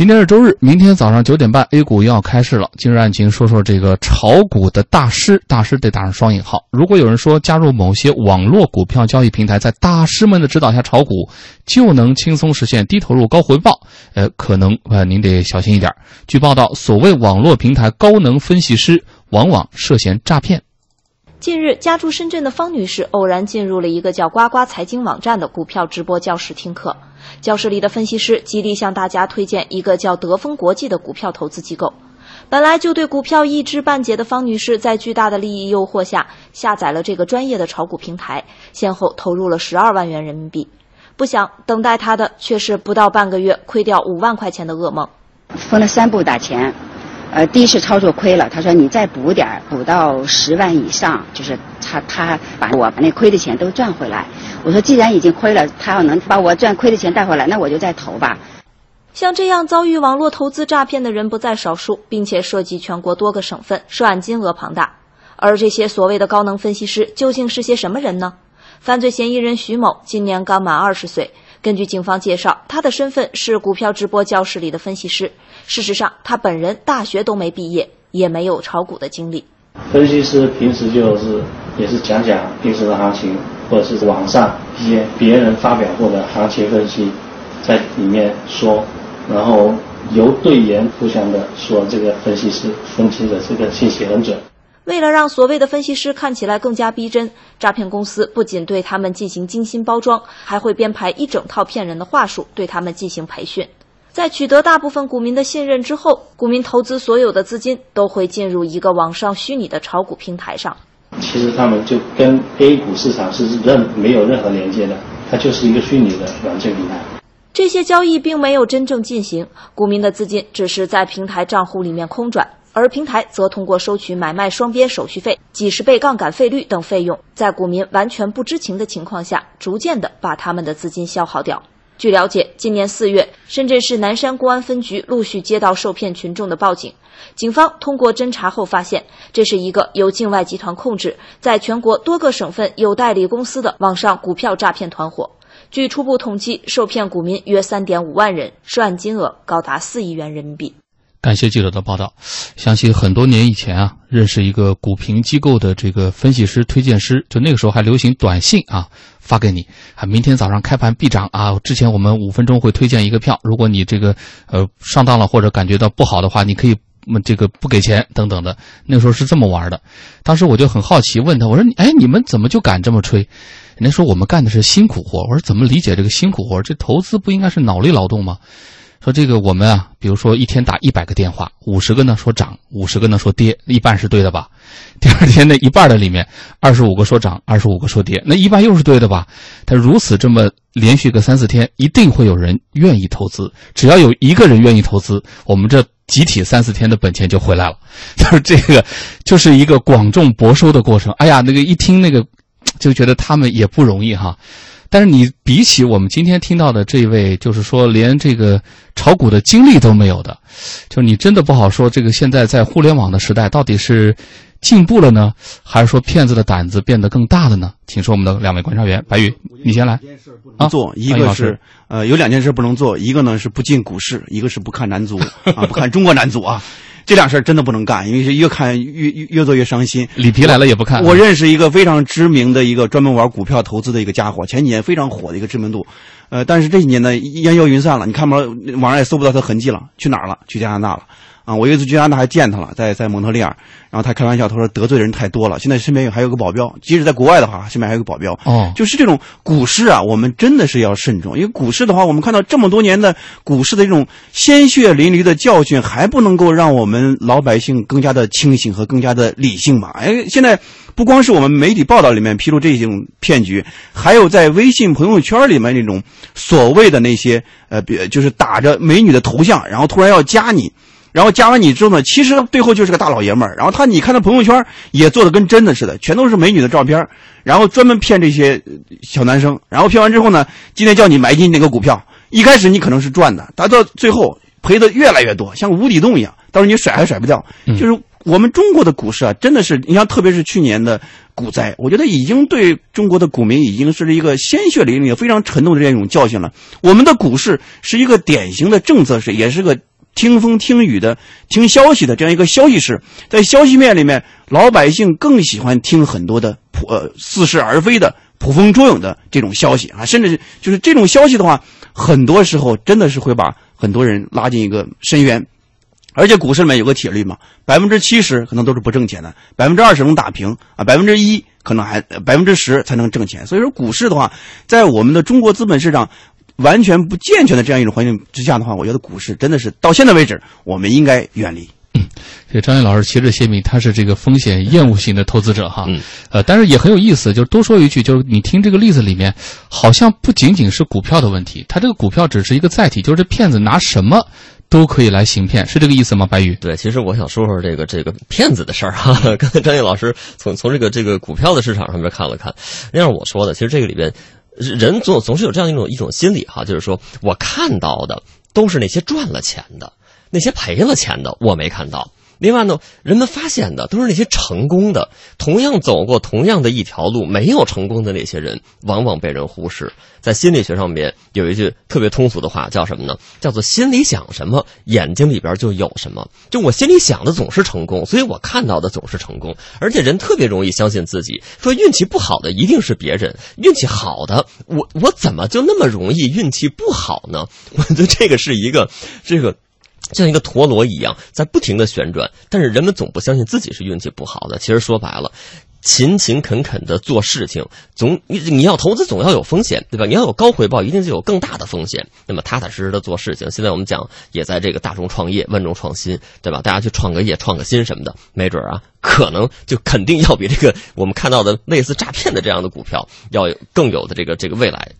今天是周日，明天早上9点半 A 股又要开市了。今日案情说说这个炒股的大师，大师得打上双引号。如果有人说加入某些网络股票交易平台，在大师们的指导下炒股就能轻松实现低投入高回报，可能您得小心一点。据报道，所谓网络平台高能分析师往往涉嫌诈骗。近日，家住深圳的方女士偶然进入了一个叫呱呱财经网站的股票直播教室听课。教室里的分析师极力向大家推荐一个叫德丰国际的股票投资机构。本来就对股票一知半解的方女士，在巨大的利益诱惑下，下载了这个专业的炒股平台，先后投入了12万元人民币。不想等待她的却是不到半个月亏掉5万块钱的噩梦。分了3步打钱。第一次操作亏了，他说你再补点儿，补到10万以上，就是他把我那亏的钱都赚回来。我说既然已经亏了，他要能把我赚亏的钱带回来，那我就再投吧。像这样遭遇网络投资诈骗的人不在少数，并且涉及全国多个省份，涉案金额庞大。而这些所谓的高能分析师究竟是些什么人呢？犯罪嫌疑人徐某今年刚满20岁。根据警方介绍，他的身份是股票直播教室里的分析师。事实上，他本人大学都没毕业，也没有炒股的经历。分析师平时也是讲平时的行情，或者是网上一些别人发表过的行情分析，在里面说，然后由对言互相的说这个分析的这个信息很准。为了让所谓的分析师看起来更加逼真，诈骗公司不仅对他们进行精心包装，还会编排一整套骗人的话术对他们进行培训。在取得大部分股民的信任之后，股民投资所有的资金都会进入一个网上虚拟的炒股平台上。其实他们就跟 A 股市场是没有任何连接的，它就是一个虚拟的软件平台。这些交易并没有真正进行，股民的资金只是在平台账户里面空转。而平台则通过收取买卖双边手续费、几十倍杠杆费率等费用，在股民完全不知情的情况下，逐渐地把他们的资金消耗掉。据了解，今年4月，深圳市南山公安分局陆续接到受骗群众的报警，警方通过侦查后发现，这是一个由境外集团控制，在全国多个省份有代理公司的网上股票诈骗团伙。据初步统计，受骗股民约 3.5 万人，涉案金额高达4亿元人民币。感谢记者的报道。想起很多年以前啊，认识一个股评机构的这个分析师、推荐师，就那个时候还流行短信啊，发给你啊，明天早上开盘必涨啊。之前我们5分钟会推荐一个票，如果你这个上当了或者感觉到不好的话，你可以这个不给钱等等的。那个时候是这么玩的。当时我就很好奇问他，我说你们怎么就敢这么吹？人家说我们干的是辛苦活。我说怎么理解这个辛苦活？这投资不应该是脑力劳动吗？说这个我们啊，比如说一天打100个电话，50个呢说涨，50个呢说跌，一半是对的吧？第二天那一半的里面，25个说涨，25个说跌，那一半又是对的吧？他如此这么连续个3-4天，一定会有人愿意投资。只要有一个人愿意投资，我们这集体3-4天的本钱就回来了。就是这个，就是一个广种博收的过程。哎呀，那个一听那个，就觉得他们也不容易哈。但是你比起我们今天听到的这位，就是说连这个炒股的经历都没有的，就你真的不好说这个现在在互联网的时代到底是进步了呢，还是说骗子的胆子变得更大了呢？请说我们的两位观察员，白宇，你先来。做一个是有2件事不能做，一个呢是不进股市，一个是不看男足啊，不看中国男足啊。这2事真的不能干，因为是越看越做越伤心。里皮来了也不看。我认识一个非常知名的一个专门玩股票投资的一个家伙，前几年非常火的一个知名度，但是这几年呢烟消云散了，你看不到网上也搜不到他痕迹了，去哪儿了？去加拿大了啊！我有一次去加拿大还见他了，在蒙特利尔，然后他开玩笑，他说得罪人太多了，现在身边还有个保镖，即使在国外的话，身边还有个保镖。哦，就是这种股市啊，我们真的是要慎重，因为股市的话，我们看到这么多年的股市的这种鲜血淋漓的教训，还不能够让我们老百姓更加的清醒和更加的理性嘛？哎，现在不光是我们媒体报道里面披露这种骗局，还有在微信朋友圈里面那种所谓的那些就是打着美女的头像，然后突然要加你。然后加完你之后呢，其实最后就是个大老爷们儿。然后你看他朋友圈也做的跟真的似的，全都是美女的照片，然后专门骗这些小男生。然后骗完之后呢，今天叫你买进那个股票，一开始你可能是赚的，但到最后赔的越来越多，像无底洞一样，到时候你甩还甩不掉。就是我们中国的股市啊，真的是你像特别是去年的股灾，我觉得已经对中国的股民已经是一个鲜血淋漓非常沉重的这种教训了。我们的股市是一个典型的政策，也是个听风听雨的听消息的这样一个消息市。在消息面里面，老百姓更喜欢听很多的似是而非的捕风捉影的这种消息啊，甚至就是这种消息的话，很多时候真的是会把很多人拉进一个深渊。而且股市里面有个铁律嘛，70%可能都是不挣钱的，20%能打平啊，1%可能还10%才能挣钱。所以说股市的话，在我们的中国资本市场完全不健全的这样一种环境之下的话，我觉得股市真的是到现在为止我们应该远离。这张毅老师其实谢敏他是这个风险厌恶型的投资者哈，但是也很有意思，就是多说一句，就是你听这个例子里面，好像不仅仅是股票的问题，他这个股票只是一个载体，就是这骗子拿什么都可以来行骗，是这个意思吗？白宇？对，其实我想说说这个骗子的事儿哈。刚才张毅老师从这个股票的市场上面看了看，那样我说的，其实这个里边人总是有这样一种心理哈，就是说我看到的都是那些赚了钱的。那些赔了钱的我没看到，另外呢，人们发现的都是那些成功的，同样走过同样的一条路没有成功的那些人往往被人忽视。在心理学上面有一句特别通俗的话，叫什么呢？叫做心里想什么眼睛里边就有什么。就我心里想的总是成功，所以我看到的总是成功。而且人特别容易相信自己，说运气不好的一定是别人，运气好的我怎么就那么容易运气不好呢？我觉得这个是一个像一个陀螺一样在不停的旋转，但是人们总不相信自己是运气不好的。其实说白了，勤恳恳的做事情，你要投资总要有风险，对吧？你要有高回报，一定就有更大的风险。那么踏踏实实的做事情，现在我们讲也在这个大众创业、万众创新，对吧？大家去创个业、创个新什么的，没准啊，可能就肯定要比这个我们看到的类似诈骗的这样的股票要更有的这个未来。